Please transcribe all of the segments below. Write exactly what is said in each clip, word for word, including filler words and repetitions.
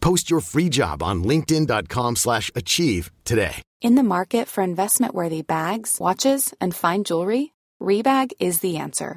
Post your free job on linkedin dot com slash achieve today. In the market for investment-worthy bags, watches, and fine jewelry, Rebag is the answer.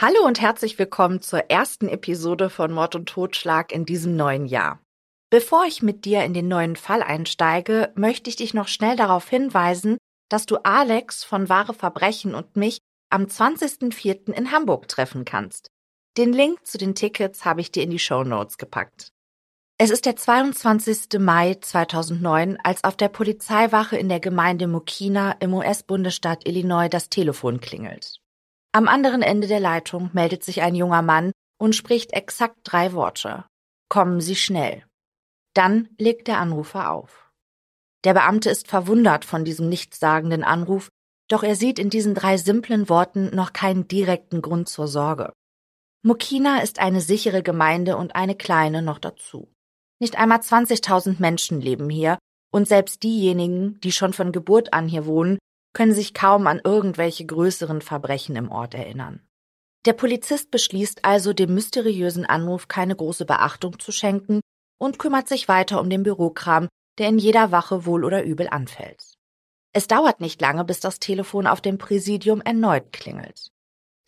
Hallo und herzlich willkommen zur ersten Episode von Mord und Totschlag in diesem neuen Jahr. Bevor ich mit dir in den neuen Fall einsteige, möchte ich dich noch schnell darauf hinweisen, dass du Alex von Wahre Verbrechen und mich am zwanzigsten vierten in Hamburg treffen kannst. Den Link zu den Tickets habe ich dir in die Shownotes gepackt. Es ist der zweiundzwanzigsten Mai zweitausendneun, als auf der Polizeiwache in der Gemeinde Mokena im U S-Bundesstaat Illinois das Telefon klingelt. Am anderen Ende der Leitung meldet sich ein junger Mann und spricht exakt drei Worte. Kommen Sie schnell. Dann legt der Anrufer auf. Der Beamte ist verwundert von diesem nichtssagenden Anruf, doch er sieht in diesen drei simplen Worten noch keinen direkten Grund zur Sorge. Mokena ist eine sichere Gemeinde und eine kleine noch dazu. Nicht einmal zwanzigtausend Menschen leben hier und selbst diejenigen, die schon von Geburt an hier wohnen, können sich kaum an irgendwelche größeren Verbrechen im Ort erinnern. Der Polizist beschließt also, dem mysteriösen Anruf keine große Beachtung zu schenken und kümmert sich weiter um den Bürokram, der in jeder Wache wohl oder übel anfällt. Es dauert nicht lange, bis das Telefon auf dem Präsidium erneut klingelt.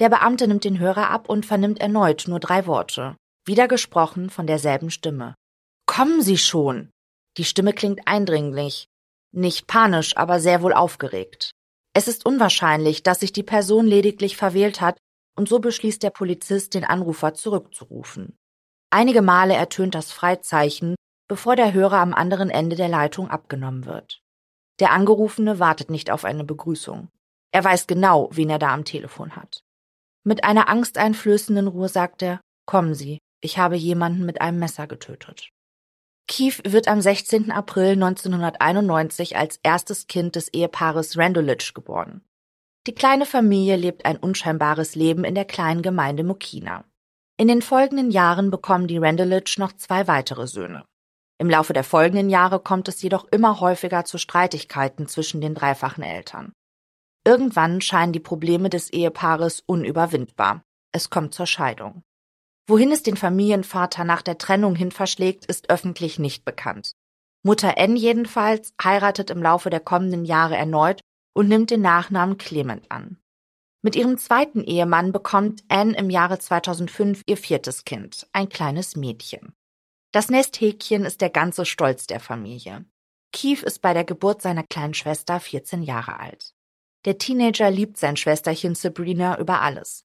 Der Beamte nimmt den Hörer ab und vernimmt erneut nur drei Worte, wieder gesprochen von derselben Stimme. »Kommen Sie schon!« Die Stimme klingt eindringlich. Nicht panisch, aber sehr wohl aufgeregt. Es ist unwahrscheinlich, dass sich die Person lediglich verwählt hat und so beschließt der Polizist, den Anrufer zurückzurufen. Einige Male ertönt das Freizeichen, bevor der Hörer am anderen Ende der Leitung abgenommen wird. Der Angerufene wartet nicht auf eine Begrüßung. Er weiß genau, wen er da am Telefon hat. Mit einer angsteinflößenden Ruhe sagt er, »Kommen Sie, ich habe jemanden mit einem Messer getötet.« Keith wird am sechzehnten April neunzehnhunderteinundneunzig als erstes Kind des Ehepaares Randulich geboren. Die kleine Familie lebt ein unscheinbares Leben in der kleinen Gemeinde Mokena. In den folgenden Jahren bekommen die Randulich noch zwei weitere Söhne. Im Laufe der folgenden Jahre kommt es jedoch immer häufiger zu Streitigkeiten zwischen den dreifachen Eltern. Irgendwann scheinen die Probleme des Ehepaares unüberwindbar. Es kommt zur Scheidung. Wohin es den Familienvater nach der Trennung hin verschlägt, ist öffentlich nicht bekannt. Mutter N jedenfalls heiratet im Laufe der kommenden Jahre erneut und nimmt den Nachnamen Clement an. Mit ihrem zweiten Ehemann bekommt Anne im Jahre zweitausendfünf ihr viertes Kind, ein kleines Mädchen. Das Nesthäkchen ist der ganze Stolz der Familie. Keith ist bei der Geburt seiner kleinen Schwester vierzehn Jahre alt. Der Teenager liebt sein Schwesterchen Sabrina über alles.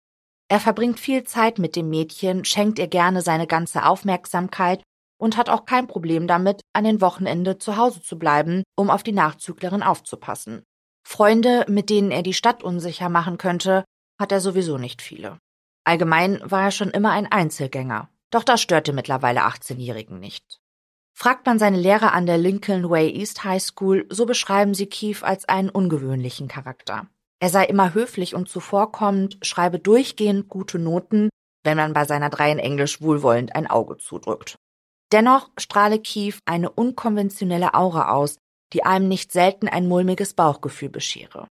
Er verbringt viel Zeit mit dem Mädchen, schenkt ihr gerne seine ganze Aufmerksamkeit und hat auch kein Problem damit, an den Wochenenden zu Hause zu bleiben, um auf die Nachzüglerin aufzupassen. Freunde, mit denen er die Stadt unsicher machen könnte, hat er sowieso nicht viele. Allgemein war er schon immer ein Einzelgänger, doch das stört den mittlerweile achtzehnjährigen nicht. Fragt man seine Lehrer an der Lincoln Way East High School, so beschreiben sie Keith als einen ungewöhnlichen Charakter. Er sei immer höflich und zuvorkommend, schreibe durchgehend gute Noten, wenn man bei seiner drei in Englisch wohlwollend ein Auge zudrückt. Dennoch strahle Keith eine unkonventionelle Aura aus, die einem nicht selten ein mulmiges Bauchgefühl beschere.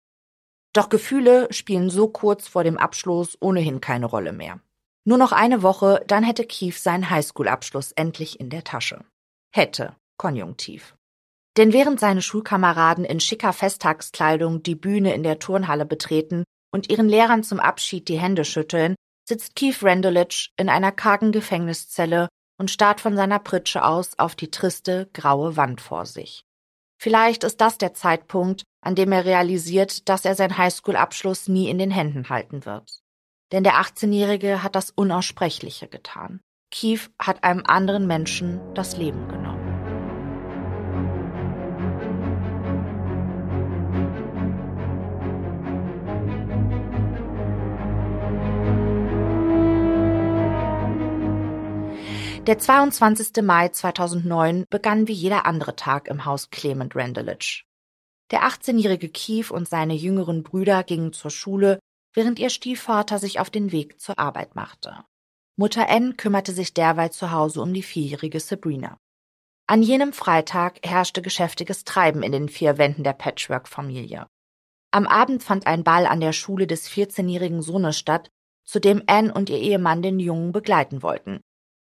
Doch Gefühle spielen so kurz vor dem Abschluss ohnehin keine Rolle mehr. Nur noch eine Woche, dann hätte Keith seinen Highschool-Abschluss endlich in der Tasche. Hätte, Konjunktiv. Denn während seine Schulkameraden in schicker Festtagskleidung die Bühne in der Turnhalle betreten und ihren Lehrern zum Abschied die Hände schütteln, sitzt Keith Randulich in einer kargen Gefängniszelle und starrt von seiner Pritsche aus auf die triste, graue Wand vor sich. Vielleicht ist das der Zeitpunkt, an dem er realisiert, dass er seinen Highschool-Abschluss nie in den Händen halten wird. Denn der achtzehnjährige hat das Unaussprechliche getan. Keith hat einem anderen Menschen das Leben genommen. Der zweiundzwanzigster Mai zweitausendneun begann wie jeder andere Tag im Haus Clement Randulich. Der achtzehnjährige Keith und seine jüngeren Brüder gingen zur Schule, während ihr Stiefvater sich auf den Weg zur Arbeit machte. Mutter Anne kümmerte sich derweil zu Hause um die vierjährige Sabrina. An jenem Freitag herrschte geschäftiges Treiben in den vier Wänden der Patchwork-Familie. Am Abend fand ein Ball an der Schule des vierzehnjährigen Sohnes statt, zu dem Anne und ihr Ehemann den Jungen begleiten wollten.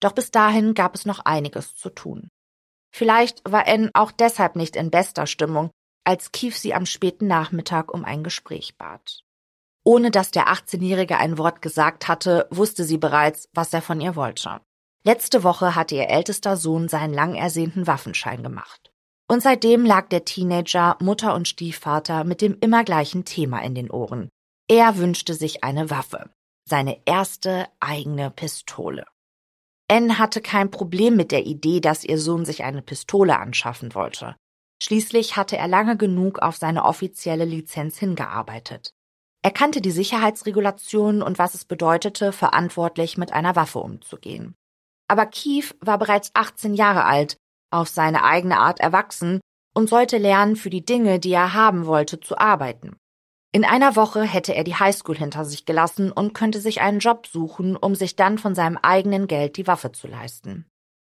Doch bis dahin gab es noch einiges zu tun. Vielleicht war Anne auch deshalb nicht in bester Stimmung, als Keith sie am späten Nachmittag um ein Gespräch bat. Ohne dass der achtzehnjährige ein Wort gesagt hatte, wusste sie bereits, was er von ihr wollte. Letzte Woche hatte ihr ältester Sohn seinen lang ersehnten Waffenschein gemacht. Und seitdem lag der Teenager, Mutter und Stiefvater mit dem immer gleichen Thema in den Ohren. Er wünschte sich eine Waffe. Seine erste eigene Pistole. Anne hatte kein Problem mit der Idee, dass ihr Sohn sich eine Pistole anschaffen wollte. Schließlich hatte er lange genug auf seine offizielle Lizenz hingearbeitet. Er kannte die Sicherheitsregulationen und was es bedeutete, verantwortlich mit einer Waffe umzugehen. Aber Keith war bereits achtzehn Jahre alt, auf seine eigene Art erwachsen und sollte lernen, für die Dinge, die er haben wollte, zu arbeiten. In einer Woche hätte er die Highschool hinter sich gelassen und könnte sich einen Job suchen, um sich dann von seinem eigenen Geld die Waffe zu leisten.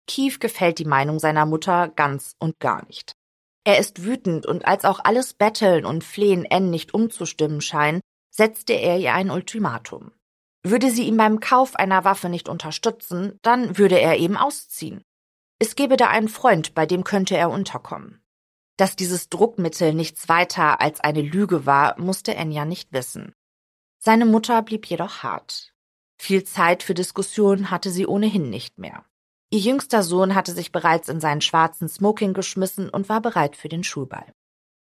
Keith gefällt die Meinung seiner Mutter ganz und gar nicht. Er ist wütend und als auch alles Betteln und Flehen Anne nicht umzustimmen scheinen, setzte er ihr ein Ultimatum. Würde sie ihn beim Kauf einer Waffe nicht unterstützen, dann würde er eben ausziehen. Es gäbe da einen Freund, bei dem könnte er unterkommen. Dass dieses Druckmittel nichts weiter als eine Lüge war, musste Anne ja nicht wissen. Seine Mutter blieb jedoch hart. Viel Zeit für Diskussionen hatte sie ohnehin nicht mehr. Ihr jüngster Sohn hatte sich bereits in seinen schwarzen Smoking geschmissen und war bereit für den Schulball.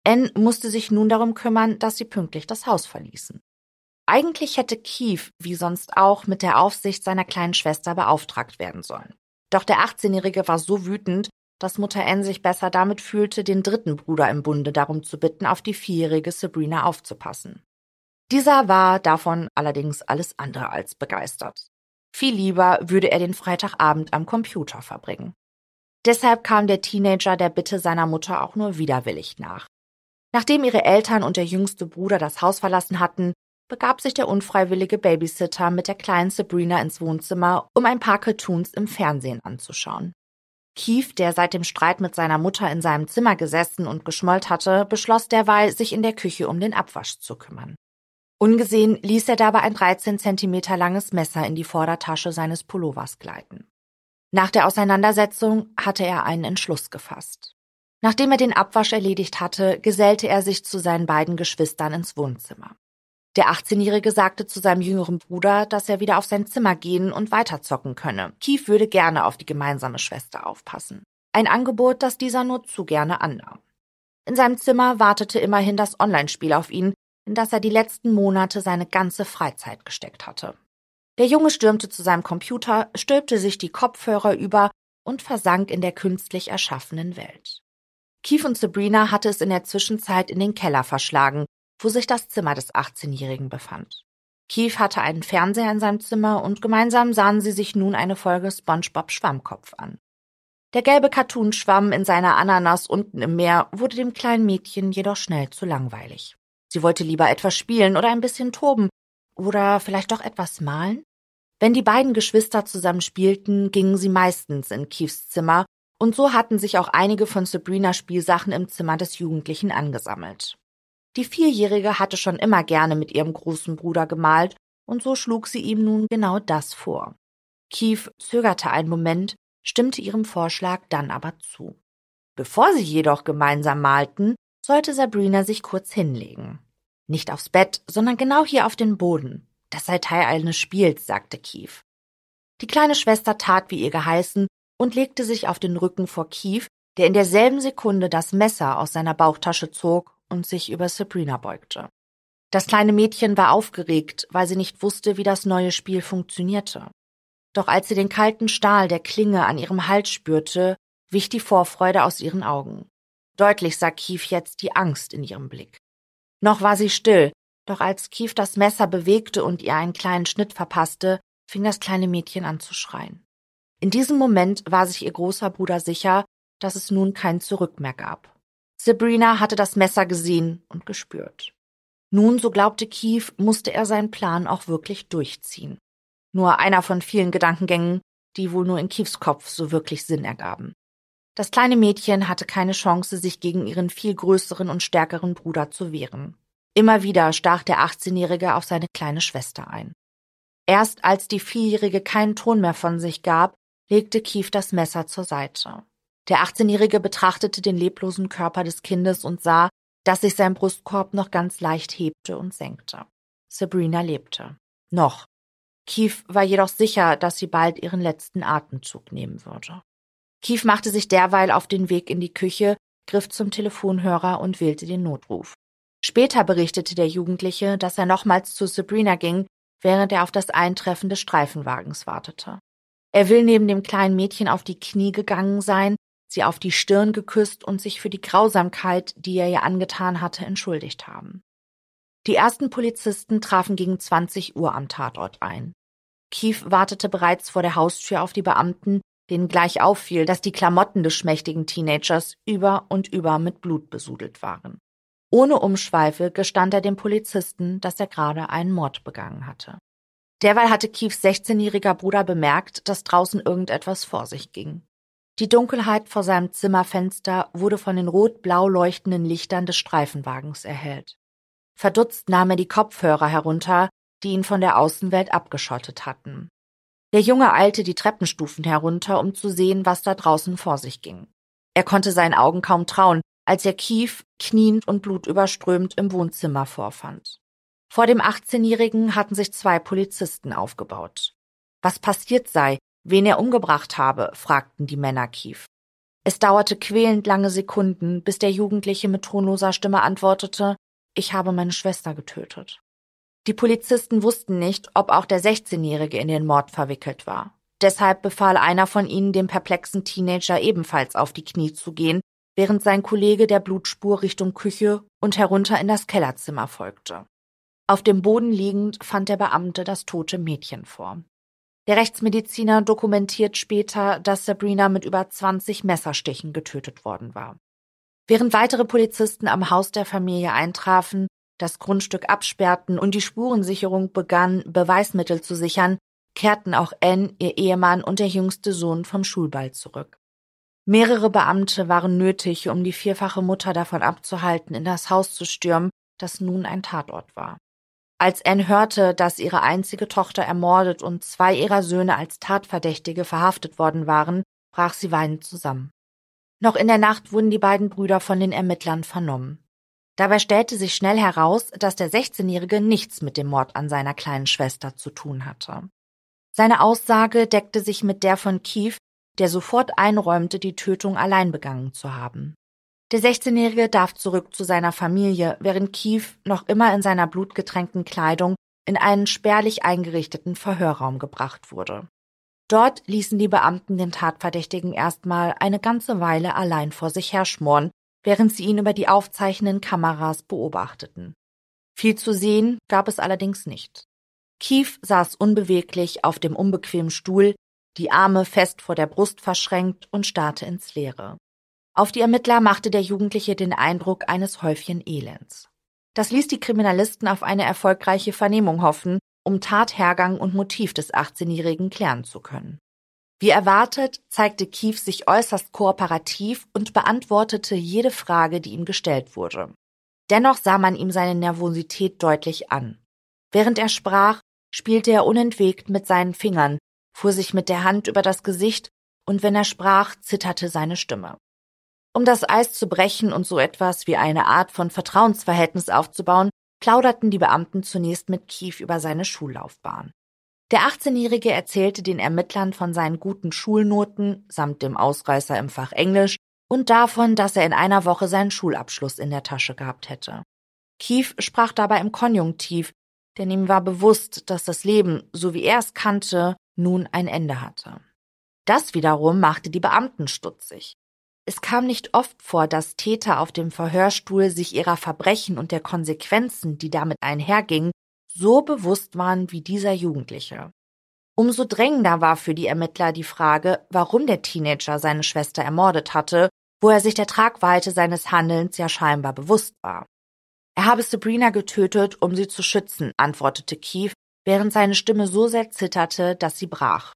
Anne musste sich nun darum kümmern, dass sie pünktlich das Haus verließen. Eigentlich hätte Keith, wie sonst auch, mit der Aufsicht seiner kleinen Schwester beauftragt werden sollen. Doch der achtzehnjährige war so wütend, dass Mutter Anne sich besser damit fühlte, den dritten Bruder im Bunde darum zu bitten, auf die vierjährige Sabrina aufzupassen. Dieser war davon allerdings alles andere als begeistert. Viel lieber würde er den Freitagabend am Computer verbringen. Deshalb kam der Teenager der Bitte seiner Mutter auch nur widerwillig nach. Nachdem ihre Eltern und der jüngste Bruder das Haus verlassen hatten, begab sich der unfreiwillige Babysitter mit der kleinen Sabrina ins Wohnzimmer, um ein paar Cartoons im Fernsehen anzuschauen. Keith, der seit dem Streit mit seiner Mutter in seinem Zimmer gesessen und geschmollt hatte, beschloss derweil, sich in der Küche um den Abwasch zu kümmern. Ungesehen ließ er dabei ein dreizehn Zentimeter langes Messer in die Vordertasche seines Pullovers gleiten. Nach der Auseinandersetzung hatte er einen Entschluss gefasst. Nachdem er den Abwasch erledigt hatte, gesellte er sich zu seinen beiden Geschwistern ins Wohnzimmer. Der achtzehnjährige sagte zu seinem jüngeren Bruder, dass er wieder auf sein Zimmer gehen und weiterzocken könne. Keith würde gerne auf die gemeinsame Schwester aufpassen. Ein Angebot, das dieser nur zu gerne annahm. In seinem Zimmer wartete immerhin das Online-Spiel auf ihn, in das er die letzten Monate seine ganze Freizeit gesteckt hatte. Der Junge stürmte zu seinem Computer, stülpte sich die Kopfhörer über und versank in der künstlich erschaffenen Welt. Keith und Sabrina hatte es in der Zwischenzeit in den Keller verschlagen, wo sich das Zimmer des achtzehnjährigen befand. Keith hatte einen Fernseher in seinem Zimmer und gemeinsam sahen sie sich nun eine Folge SpongeBob Schwammkopf an. Der gelbe Cartoon-Schwamm in seiner Ananas unten im Meer wurde dem kleinen Mädchen jedoch schnell zu langweilig. Sie wollte lieber etwas spielen oder ein bisschen toben oder vielleicht doch etwas malen. Wenn die beiden Geschwister zusammen spielten, gingen sie meistens in Keiths Zimmer, Und so hatten sich auch einige von Sabrinas Spielsachen im Zimmer des Jugendlichen angesammelt. Die Vierjährige hatte schon immer gerne mit ihrem großen Bruder gemalt und so schlug sie ihm nun genau das vor. Keith zögerte einen Moment, stimmte ihrem Vorschlag dann aber zu. Bevor sie jedoch gemeinsam malten, sollte Sabrina sich kurz hinlegen. Nicht aufs Bett, sondern genau hier auf den Boden. Das sei Teil eines Spiels, sagte Keith. Die kleine Schwester tat, wie ihr geheißen, und legte sich auf den Rücken vor Keith, der in derselben Sekunde das Messer aus seiner Bauchtasche zog und sich über Sabrina beugte. Das kleine Mädchen war aufgeregt, weil sie nicht wusste, wie das neue Spiel funktionierte. Doch als sie den kalten Stahl der Klinge an ihrem Hals spürte, wich die Vorfreude aus ihren Augen. Deutlich sah Keith jetzt die Angst in ihrem Blick. Noch war sie still, doch als Keith das Messer bewegte und ihr einen kleinen Schnitt verpasste, fing das kleine Mädchen an zu schreien. In diesem Moment war sich ihr großer Bruder sicher, dass es nun kein Zurück mehr gab. Sabrina hatte das Messer gesehen und gespürt. Nun, so glaubte Keith, musste er seinen Plan auch wirklich durchziehen. Nur einer von vielen Gedankengängen, die wohl nur in Keiths Kopf so wirklich Sinn ergaben. Das kleine Mädchen hatte keine Chance, sich gegen ihren viel größeren und stärkeren Bruder zu wehren. Immer wieder stach der achtzehnjährige auf seine kleine Schwester ein. Erst als die Vierjährige keinen Ton mehr von sich gab, legte Keith das Messer zur Seite. Der achtzehnjährige betrachtete den leblosen Körper des Kindes und sah, dass sich sein Brustkorb noch ganz leicht hebte und senkte. Sabrina lebte. Noch. Keith war jedoch sicher, dass sie bald ihren letzten Atemzug nehmen würde. Keith machte sich derweil auf den Weg in die Küche, griff zum Telefonhörer und wählte den Notruf. Später berichtete der Jugendliche, dass er nochmals zu Sabrina ging, während er auf das Eintreffen des Streifenwagens wartete. Er will neben dem kleinen Mädchen auf die Knie gegangen sein, sie auf die Stirn geküsst und sich für die Grausamkeit, die er ihr angetan hatte, entschuldigt haben. Die ersten Polizisten trafen gegen zwanzig Uhr am Tatort ein. Keith wartete bereits vor der Haustür auf die Beamten, denen gleich auffiel, dass die Klamotten des schmächtigen Teenagers über und über mit Blut besudelt waren. Ohne Umschweife gestand er dem Polizisten, dass er gerade einen Mord begangen hatte. Derweil hatte Keiths sechzehnjähriger Bruder bemerkt, dass draußen irgendetwas vor sich ging. Die Dunkelheit vor seinem Zimmerfenster wurde von den rot-blau leuchtenden Lichtern des Streifenwagens erhellt. Verdutzt nahm er die Kopfhörer herunter, die ihn von der Außenwelt abgeschottet hatten. Der Junge eilte die Treppenstufen herunter, um zu sehen, was da draußen vor sich ging. Er konnte seinen Augen kaum trauen, als er Keith, kniend und blutüberströmt, im Wohnzimmer vorfand. Vor dem achtzehnjährigen hatten sich zwei Polizisten aufgebaut. Was passiert sei, wen er umgebracht habe, fragten die Männer Keith. Es dauerte quälend lange Sekunden, bis der Jugendliche mit tonloser Stimme antwortete, ich habe meine Schwester getötet. Die Polizisten wussten nicht, ob auch der sechzehnjährige in den Mord verwickelt war. Deshalb befahl einer von ihnen, dem perplexen Teenager ebenfalls auf die Knie zu gehen, während sein Kollege der Blutspur Richtung Küche und herunter in das Kellerzimmer folgte. Auf dem Boden liegend fand der Beamte das tote Mädchen vor. Der Rechtsmediziner dokumentiert später, dass Sabrina mit über zwanzig Messerstichen getötet worden war. Während weitere Polizisten am Haus der Familie eintrafen, das Grundstück absperrten und die Spurensicherung begann, Beweismittel zu sichern, kehrten auch Anne, ihr Ehemann und der jüngste Sohn vom Schulball zurück. Mehrere Beamte waren nötig, um die vierfache Mutter davon abzuhalten, in das Haus zu stürmen, das nun ein Tatort war. Als Anne hörte, dass ihre einzige Tochter ermordet und zwei ihrer Söhne als Tatverdächtige verhaftet worden waren, brach sie weinend zusammen. Noch in der Nacht wurden die beiden Brüder von den Ermittlern vernommen. Dabei stellte sich schnell heraus, dass der sechzehnjährige nichts mit dem Mord an seiner kleinen Schwester zu tun hatte. Seine Aussage deckte sich mit der von Keith, der sofort einräumte, die Tötung allein begangen zu haben. Der sechzehnjährige darf zurück zu seiner Familie, während Keith noch immer in seiner blutgetränkten Kleidung in einen spärlich eingerichteten Verhörraum gebracht wurde. Dort ließen die Beamten den Tatverdächtigen erstmal eine ganze Weile allein vor sich herschmoren, während sie ihn über die aufzeichnenden Kameras beobachteten. Viel zu sehen gab es allerdings nicht. Keith saß unbeweglich auf dem unbequemen Stuhl, die Arme fest vor der Brust verschränkt und starrte ins Leere. Auf die Ermittler machte der Jugendliche den Eindruck eines Häufchen Elends. Das ließ die Kriminalisten auf eine erfolgreiche Vernehmung hoffen, um Tathergang und Motiv des achtzehnjährigen klären zu können. Wie erwartet, zeigte Keith sich äußerst kooperativ und beantwortete jede Frage, die ihm gestellt wurde. Dennoch sah man ihm seine Nervosität deutlich an. Während er sprach, spielte er unentwegt mit seinen Fingern, fuhr sich mit der Hand über das Gesicht und wenn er sprach, zitterte seine Stimme. Um das Eis zu brechen und so etwas wie eine Art von Vertrauensverhältnis aufzubauen, plauderten die Beamten zunächst mit Keith über seine Schullaufbahn. Der achtzehnjährige erzählte den Ermittlern von seinen guten Schulnoten samt dem Ausreißer im Fach Englisch und davon, dass er in einer Woche seinen Schulabschluss in der Tasche gehabt hätte. Keith sprach dabei im Konjunktiv, denn ihm war bewusst, dass das Leben, so wie er es kannte, nun ein Ende hatte. Das wiederum machte die Beamten stutzig. Es kam nicht oft vor, dass Täter auf dem Verhörstuhl sich ihrer Verbrechen und der Konsequenzen, die damit einhergingen, so bewusst waren wie dieser Jugendliche. Umso drängender war für die Ermittler die Frage, warum der Teenager seine Schwester ermordet hatte, wo er sich der Tragweite seines Handelns ja scheinbar bewusst war. Er habe Sabrina getötet, um sie zu schützen, antwortete Keith, während seine Stimme so sehr zitterte, dass sie brach.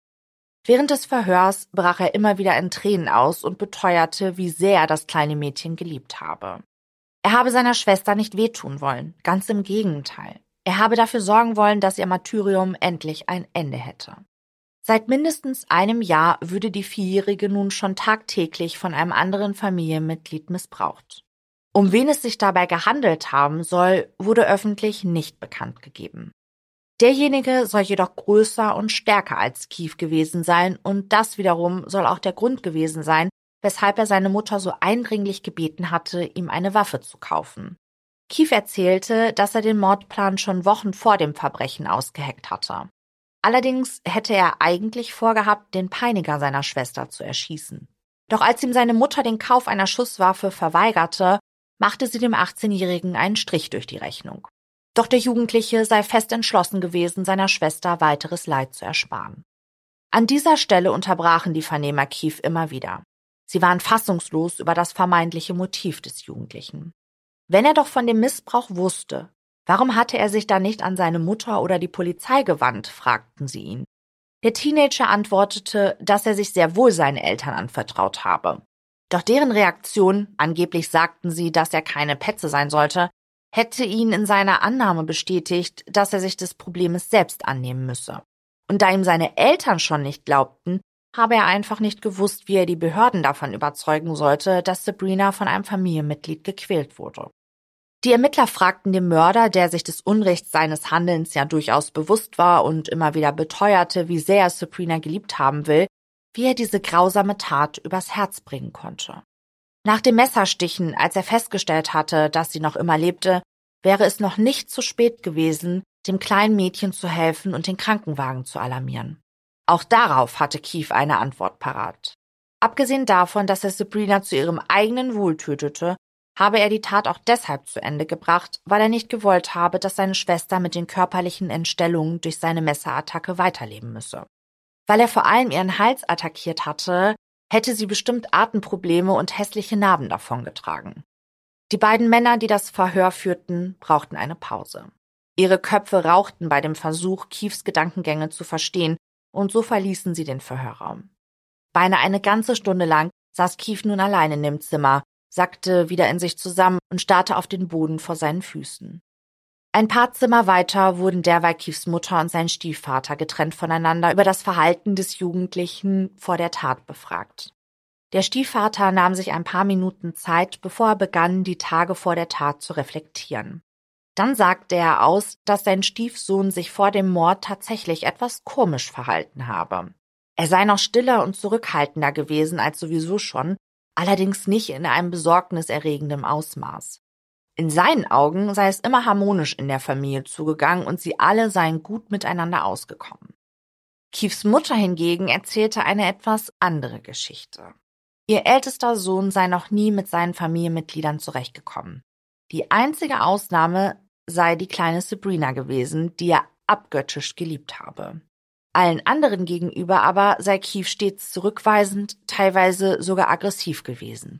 Während des Verhörs brach er immer wieder in Tränen aus und beteuerte, wie sehr er das kleine Mädchen geliebt habe. Er habe seiner Schwester nicht wehtun wollen, ganz im Gegenteil. Er habe dafür sorgen wollen, dass ihr Martyrium endlich ein Ende hätte. Seit mindestens einem Jahr würde die Vierjährige nun schon tagtäglich von einem anderen Familienmitglied missbraucht. Um wen es sich dabei gehandelt haben soll, wurde öffentlich nicht bekannt gegeben. Derjenige soll jedoch größer und stärker als Keith gewesen sein und das wiederum soll auch der Grund gewesen sein, weshalb er seine Mutter so eindringlich gebeten hatte, ihm eine Waffe zu kaufen. Keith erzählte, dass er den Mordplan schon Wochen vor dem Verbrechen ausgeheckt hatte. Allerdings hätte er eigentlich vorgehabt, den Peiniger seiner Schwester zu erschießen. Doch als ihm seine Mutter den Kauf einer Schusswaffe verweigerte, machte sie dem achtzehnjährigen einen Strich durch die Rechnung. Doch der Jugendliche sei fest entschlossen gewesen, seiner Schwester weiteres Leid zu ersparen. An dieser Stelle unterbrachen die Vernehmer Keith immer wieder. Sie waren fassungslos über das vermeintliche Motiv des Jugendlichen. Wenn er doch von dem Missbrauch wusste, warum hatte er sich dann nicht an seine Mutter oder die Polizei gewandt, fragten sie ihn. Der Teenager antwortete, dass er sich sehr wohl seinen Eltern anvertraut habe. Doch deren Reaktion, angeblich sagten sie, dass er keine Petze sein sollte, hätte ihn in seiner Annahme bestätigt, dass er sich des Problems selbst annehmen müsse. Und da ihm seine Eltern schon nicht glaubten, habe er einfach nicht gewusst, wie er die Behörden davon überzeugen sollte, dass Sabrina von einem Familienmitglied gequält wurde. Die Ermittler fragten den Mörder, der sich des Unrechts seines Handelns ja durchaus bewusst war und immer wieder beteuerte, wie sehr er Sabrina geliebt haben will, wie er diese grausame Tat übers Herz bringen konnte. Nach dem Messerstichen, als er festgestellt hatte, dass sie noch immer lebte, wäre es noch nicht zu spät gewesen, dem kleinen Mädchen zu helfen und den Krankenwagen zu alarmieren. Auch darauf hatte Keith eine Antwort parat. Abgesehen davon, dass er Sabrina zu ihrem eigenen Wohl tötete, habe er die Tat auch deshalb zu Ende gebracht, weil er nicht gewollt habe, dass seine Schwester mit den körperlichen Entstellungen durch seine Messerattacke weiterleben müsse. Weil er vor allem ihren Hals attackiert hatte, hätte sie bestimmt Atemprobleme und hässliche Narben davongetragen. Die beiden Männer, die das Verhör führten, brauchten eine Pause. Ihre Köpfe rauchten bei dem Versuch, Keiths Gedankengänge zu verstehen, und so verließen sie den Verhörraum. Beinahe eine ganze Stunde lang saß Keith nun allein in dem Zimmer, sackte wieder in sich zusammen und starrte auf den Boden vor seinen Füßen. Ein paar Zimmer weiter wurden derweil Keiths Mutter und sein Stiefvater getrennt voneinander über das Verhalten des Jugendlichen vor der Tat befragt. Der Stiefvater nahm sich ein paar Minuten Zeit, bevor er begann, die Tage vor der Tat zu reflektieren. Dann sagte er aus, dass sein Stiefsohn sich vor dem Mord tatsächlich etwas komisch verhalten habe. Er sei noch stiller und zurückhaltender gewesen als sowieso schon, allerdings nicht in einem besorgniserregenden Ausmaß. In seinen Augen sei es immer harmonisch in der Familie zugegangen und sie alle seien gut miteinander ausgekommen. Keiths Mutter hingegen erzählte eine etwas andere Geschichte. Ihr ältester Sohn sei noch nie mit seinen Familienmitgliedern zurechtgekommen. Die einzige Ausnahme sei die kleine Sabrina gewesen, die er abgöttisch geliebt habe. Allen anderen gegenüber aber sei Keith stets zurückweisend, teilweise sogar aggressiv gewesen.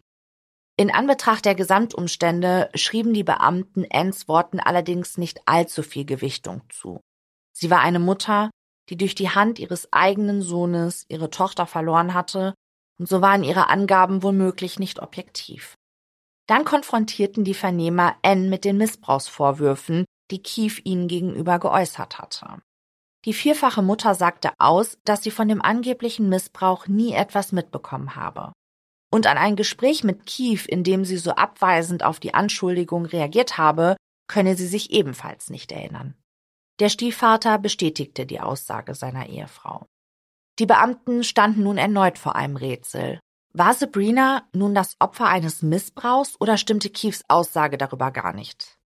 In Anbetracht der Gesamtumstände schrieben die Beamten Annes Worten allerdings nicht allzu viel Gewichtung zu. Sie war eine Mutter, die durch die Hand ihres eigenen Sohnes ihre Tochter verloren hatte, und so waren ihre Angaben womöglich nicht objektiv. Dann konfrontierten die Vernehmer Anne mit den Missbrauchsvorwürfen, die Keith ihnen gegenüber geäußert hatte. Die vierfache Mutter sagte aus, dass sie von dem angeblichen Missbrauch nie etwas mitbekommen habe. Und an ein Gespräch mit Keith, in dem sie so abweisend auf die Anschuldigung reagiert habe, könne sie sich ebenfalls nicht erinnern. Der Stiefvater bestätigte die Aussage seiner Ehefrau. Die Beamten standen nun erneut vor einem Rätsel. War Sabrina nun das Opfer eines Missbrauchs oder stimmte Keiths Aussage darüber gar nicht?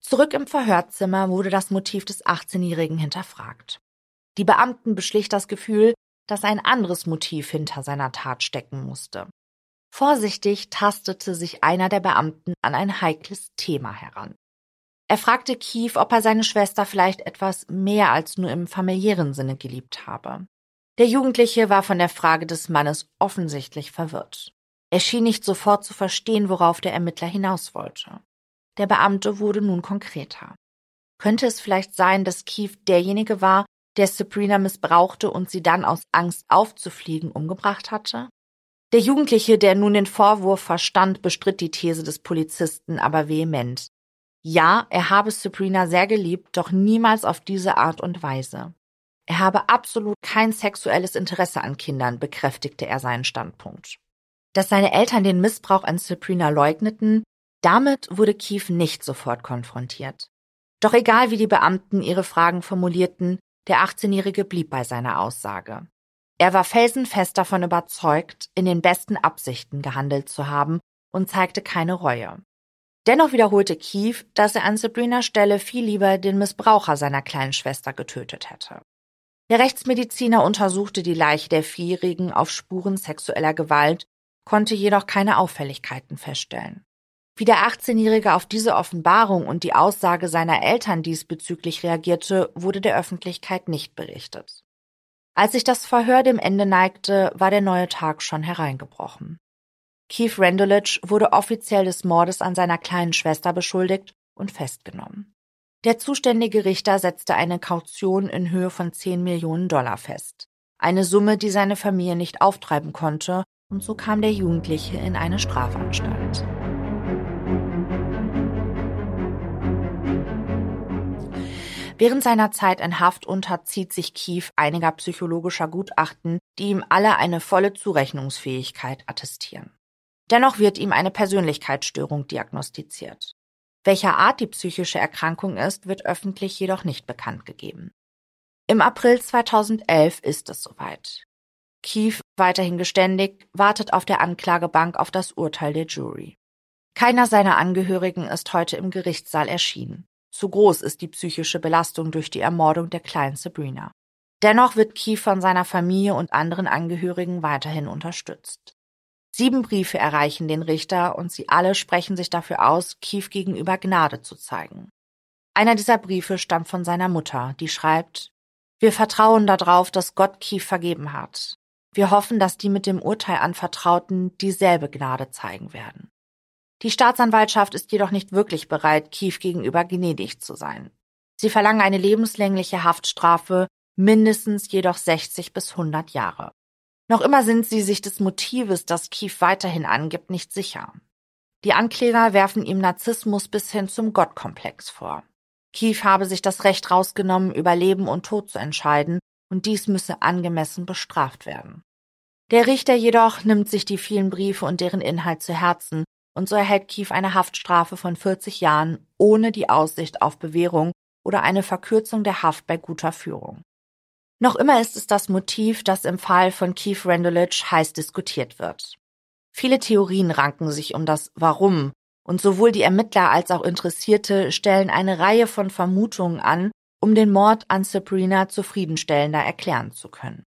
Zurück im Verhörzimmer wurde das Motiv des achtzehnjährigen hinterfragt. Die Beamten beschlich das Gefühl, dass ein anderes Motiv hinter seiner Tat stecken musste. Vorsichtig tastete sich einer der Beamten an ein heikles Thema heran. Er fragte Keith, ob er seine Schwester vielleicht etwas mehr als nur im familiären Sinne geliebt habe. Der Jugendliche war von der Frage des Mannes offensichtlich verwirrt. Er schien nicht sofort zu verstehen, worauf der Ermittler hinaus wollte. Der Beamte wurde nun konkreter. Könnte es vielleicht sein, dass Keith derjenige war, der Sabrina missbrauchte und sie dann aus Angst aufzufliegen umgebracht hatte? Der Jugendliche, der nun den Vorwurf verstand, bestritt die These des Polizisten aber vehement. Ja, er habe Sabrina sehr geliebt, doch niemals auf diese Art und Weise. Er habe absolut kein sexuelles Interesse an Kindern, bekräftigte er seinen Standpunkt. Dass seine Eltern den Missbrauch an Sabrina leugneten, damit wurde Keith nicht sofort konfrontiert. Doch egal wie die Beamten ihre Fragen formulierten, der achtzehnjährige blieb bei seiner Aussage. Er war felsenfest davon überzeugt, in den besten Absichten gehandelt zu haben und zeigte keine Reue. Dennoch wiederholte Keith, dass er an Sabrinas Stelle viel lieber den Missbraucher seiner kleinen Schwester getötet hätte. Der Rechtsmediziner untersuchte die Leiche der Vierjährigen auf Spuren sexueller Gewalt, konnte jedoch keine Auffälligkeiten feststellen. Wie der achtzehnjährige auf diese Offenbarung und die Aussage seiner Eltern diesbezüglich reagierte, wurde der Öffentlichkeit nicht berichtet. Als sich das Verhör dem Ende neigte, war der neue Tag schon hereingebrochen. Keith Randulich wurde offiziell des Mordes an seiner kleinen Schwester beschuldigt und festgenommen. Der zuständige Richter setzte eine Kaution in Höhe von zehn Millionen Dollar fest. Eine Summe, die seine Familie nicht auftreiben konnte, und so kam der Jugendliche in eine Strafanstalt. Während seiner Zeit in Haft unterzieht sich Keith einiger psychologischer Gutachten, die ihm alle eine volle Zurechnungsfähigkeit attestieren. Dennoch wird ihm eine Persönlichkeitsstörung diagnostiziert. Welcher Art die psychische Erkrankung ist, wird öffentlich jedoch nicht bekannt gegeben. Im April zweitausendelf ist es soweit. Keith, weiterhin geständig, wartet auf der Anklagebank auf das Urteil der Jury. Keiner seiner Angehörigen ist heute im Gerichtssaal erschienen. Zu groß ist die psychische Belastung durch die Ermordung der kleinen Sabrina. Dennoch wird Keith von seiner Familie und anderen Angehörigen weiterhin unterstützt. Sieben Briefe erreichen den Richter und sie alle sprechen sich dafür aus, Keith gegenüber Gnade zu zeigen. Einer dieser Briefe stammt von seiner Mutter, die schreibt: Wir vertrauen darauf, dass Gott Keith vergeben hat. Wir hoffen, dass die mit dem Urteil Anvertrauten dieselbe Gnade zeigen werden. Die Staatsanwaltschaft ist jedoch nicht wirklich bereit, Keith gegenüber gnädig zu sein. Sie verlangen eine lebenslängliche Haftstrafe, mindestens jedoch sechzig bis hundert Jahre. Noch immer sind sie sich des Motives, das Keith weiterhin angibt, nicht sicher. Die Ankläger werfen ihm Narzissmus bis hin zum Gottkomplex vor. Keith habe sich das Recht rausgenommen, über Leben und Tod zu entscheiden, und dies müsse angemessen bestraft werden. Der Richter jedoch nimmt sich die vielen Briefe und deren Inhalt zu Herzen, und so erhält Keith eine Haftstrafe von vierzig Jahren ohne die Aussicht auf Bewährung oder eine Verkürzung der Haft bei guter Führung. Noch immer ist es das Motiv, das im Fall von Keith Randulich heiß diskutiert wird. Viele Theorien ranken sich um das Warum, und sowohl die Ermittler als auch Interessierte stellen eine Reihe von Vermutungen an, um den Mord an Sabrina zufriedenstellender erklären zu können.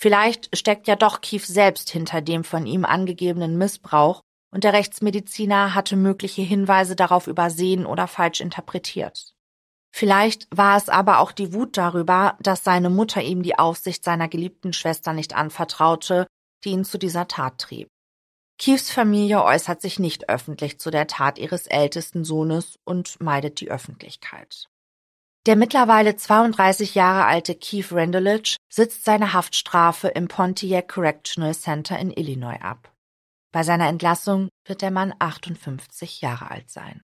Vielleicht steckt ja doch Keith selbst hinter dem von ihm angegebenen Missbrauch, und der Rechtsmediziner hatte mögliche Hinweise darauf übersehen oder falsch interpretiert. Vielleicht war es aber auch die Wut darüber, dass seine Mutter ihm die Aufsicht seiner geliebten Schwester nicht anvertraute, die ihn zu dieser Tat trieb. Keiths Familie äußert sich nicht öffentlich zu der Tat ihres ältesten Sohnes und meidet die Öffentlichkeit. Der mittlerweile zweiunddreißig Jahre alte Keith Randulich sitzt seine Haftstrafe im Pontiac Correctional Center in Illinois ab. Bei seiner Entlassung wird der Mann achtundfünfzig Jahre alt sein.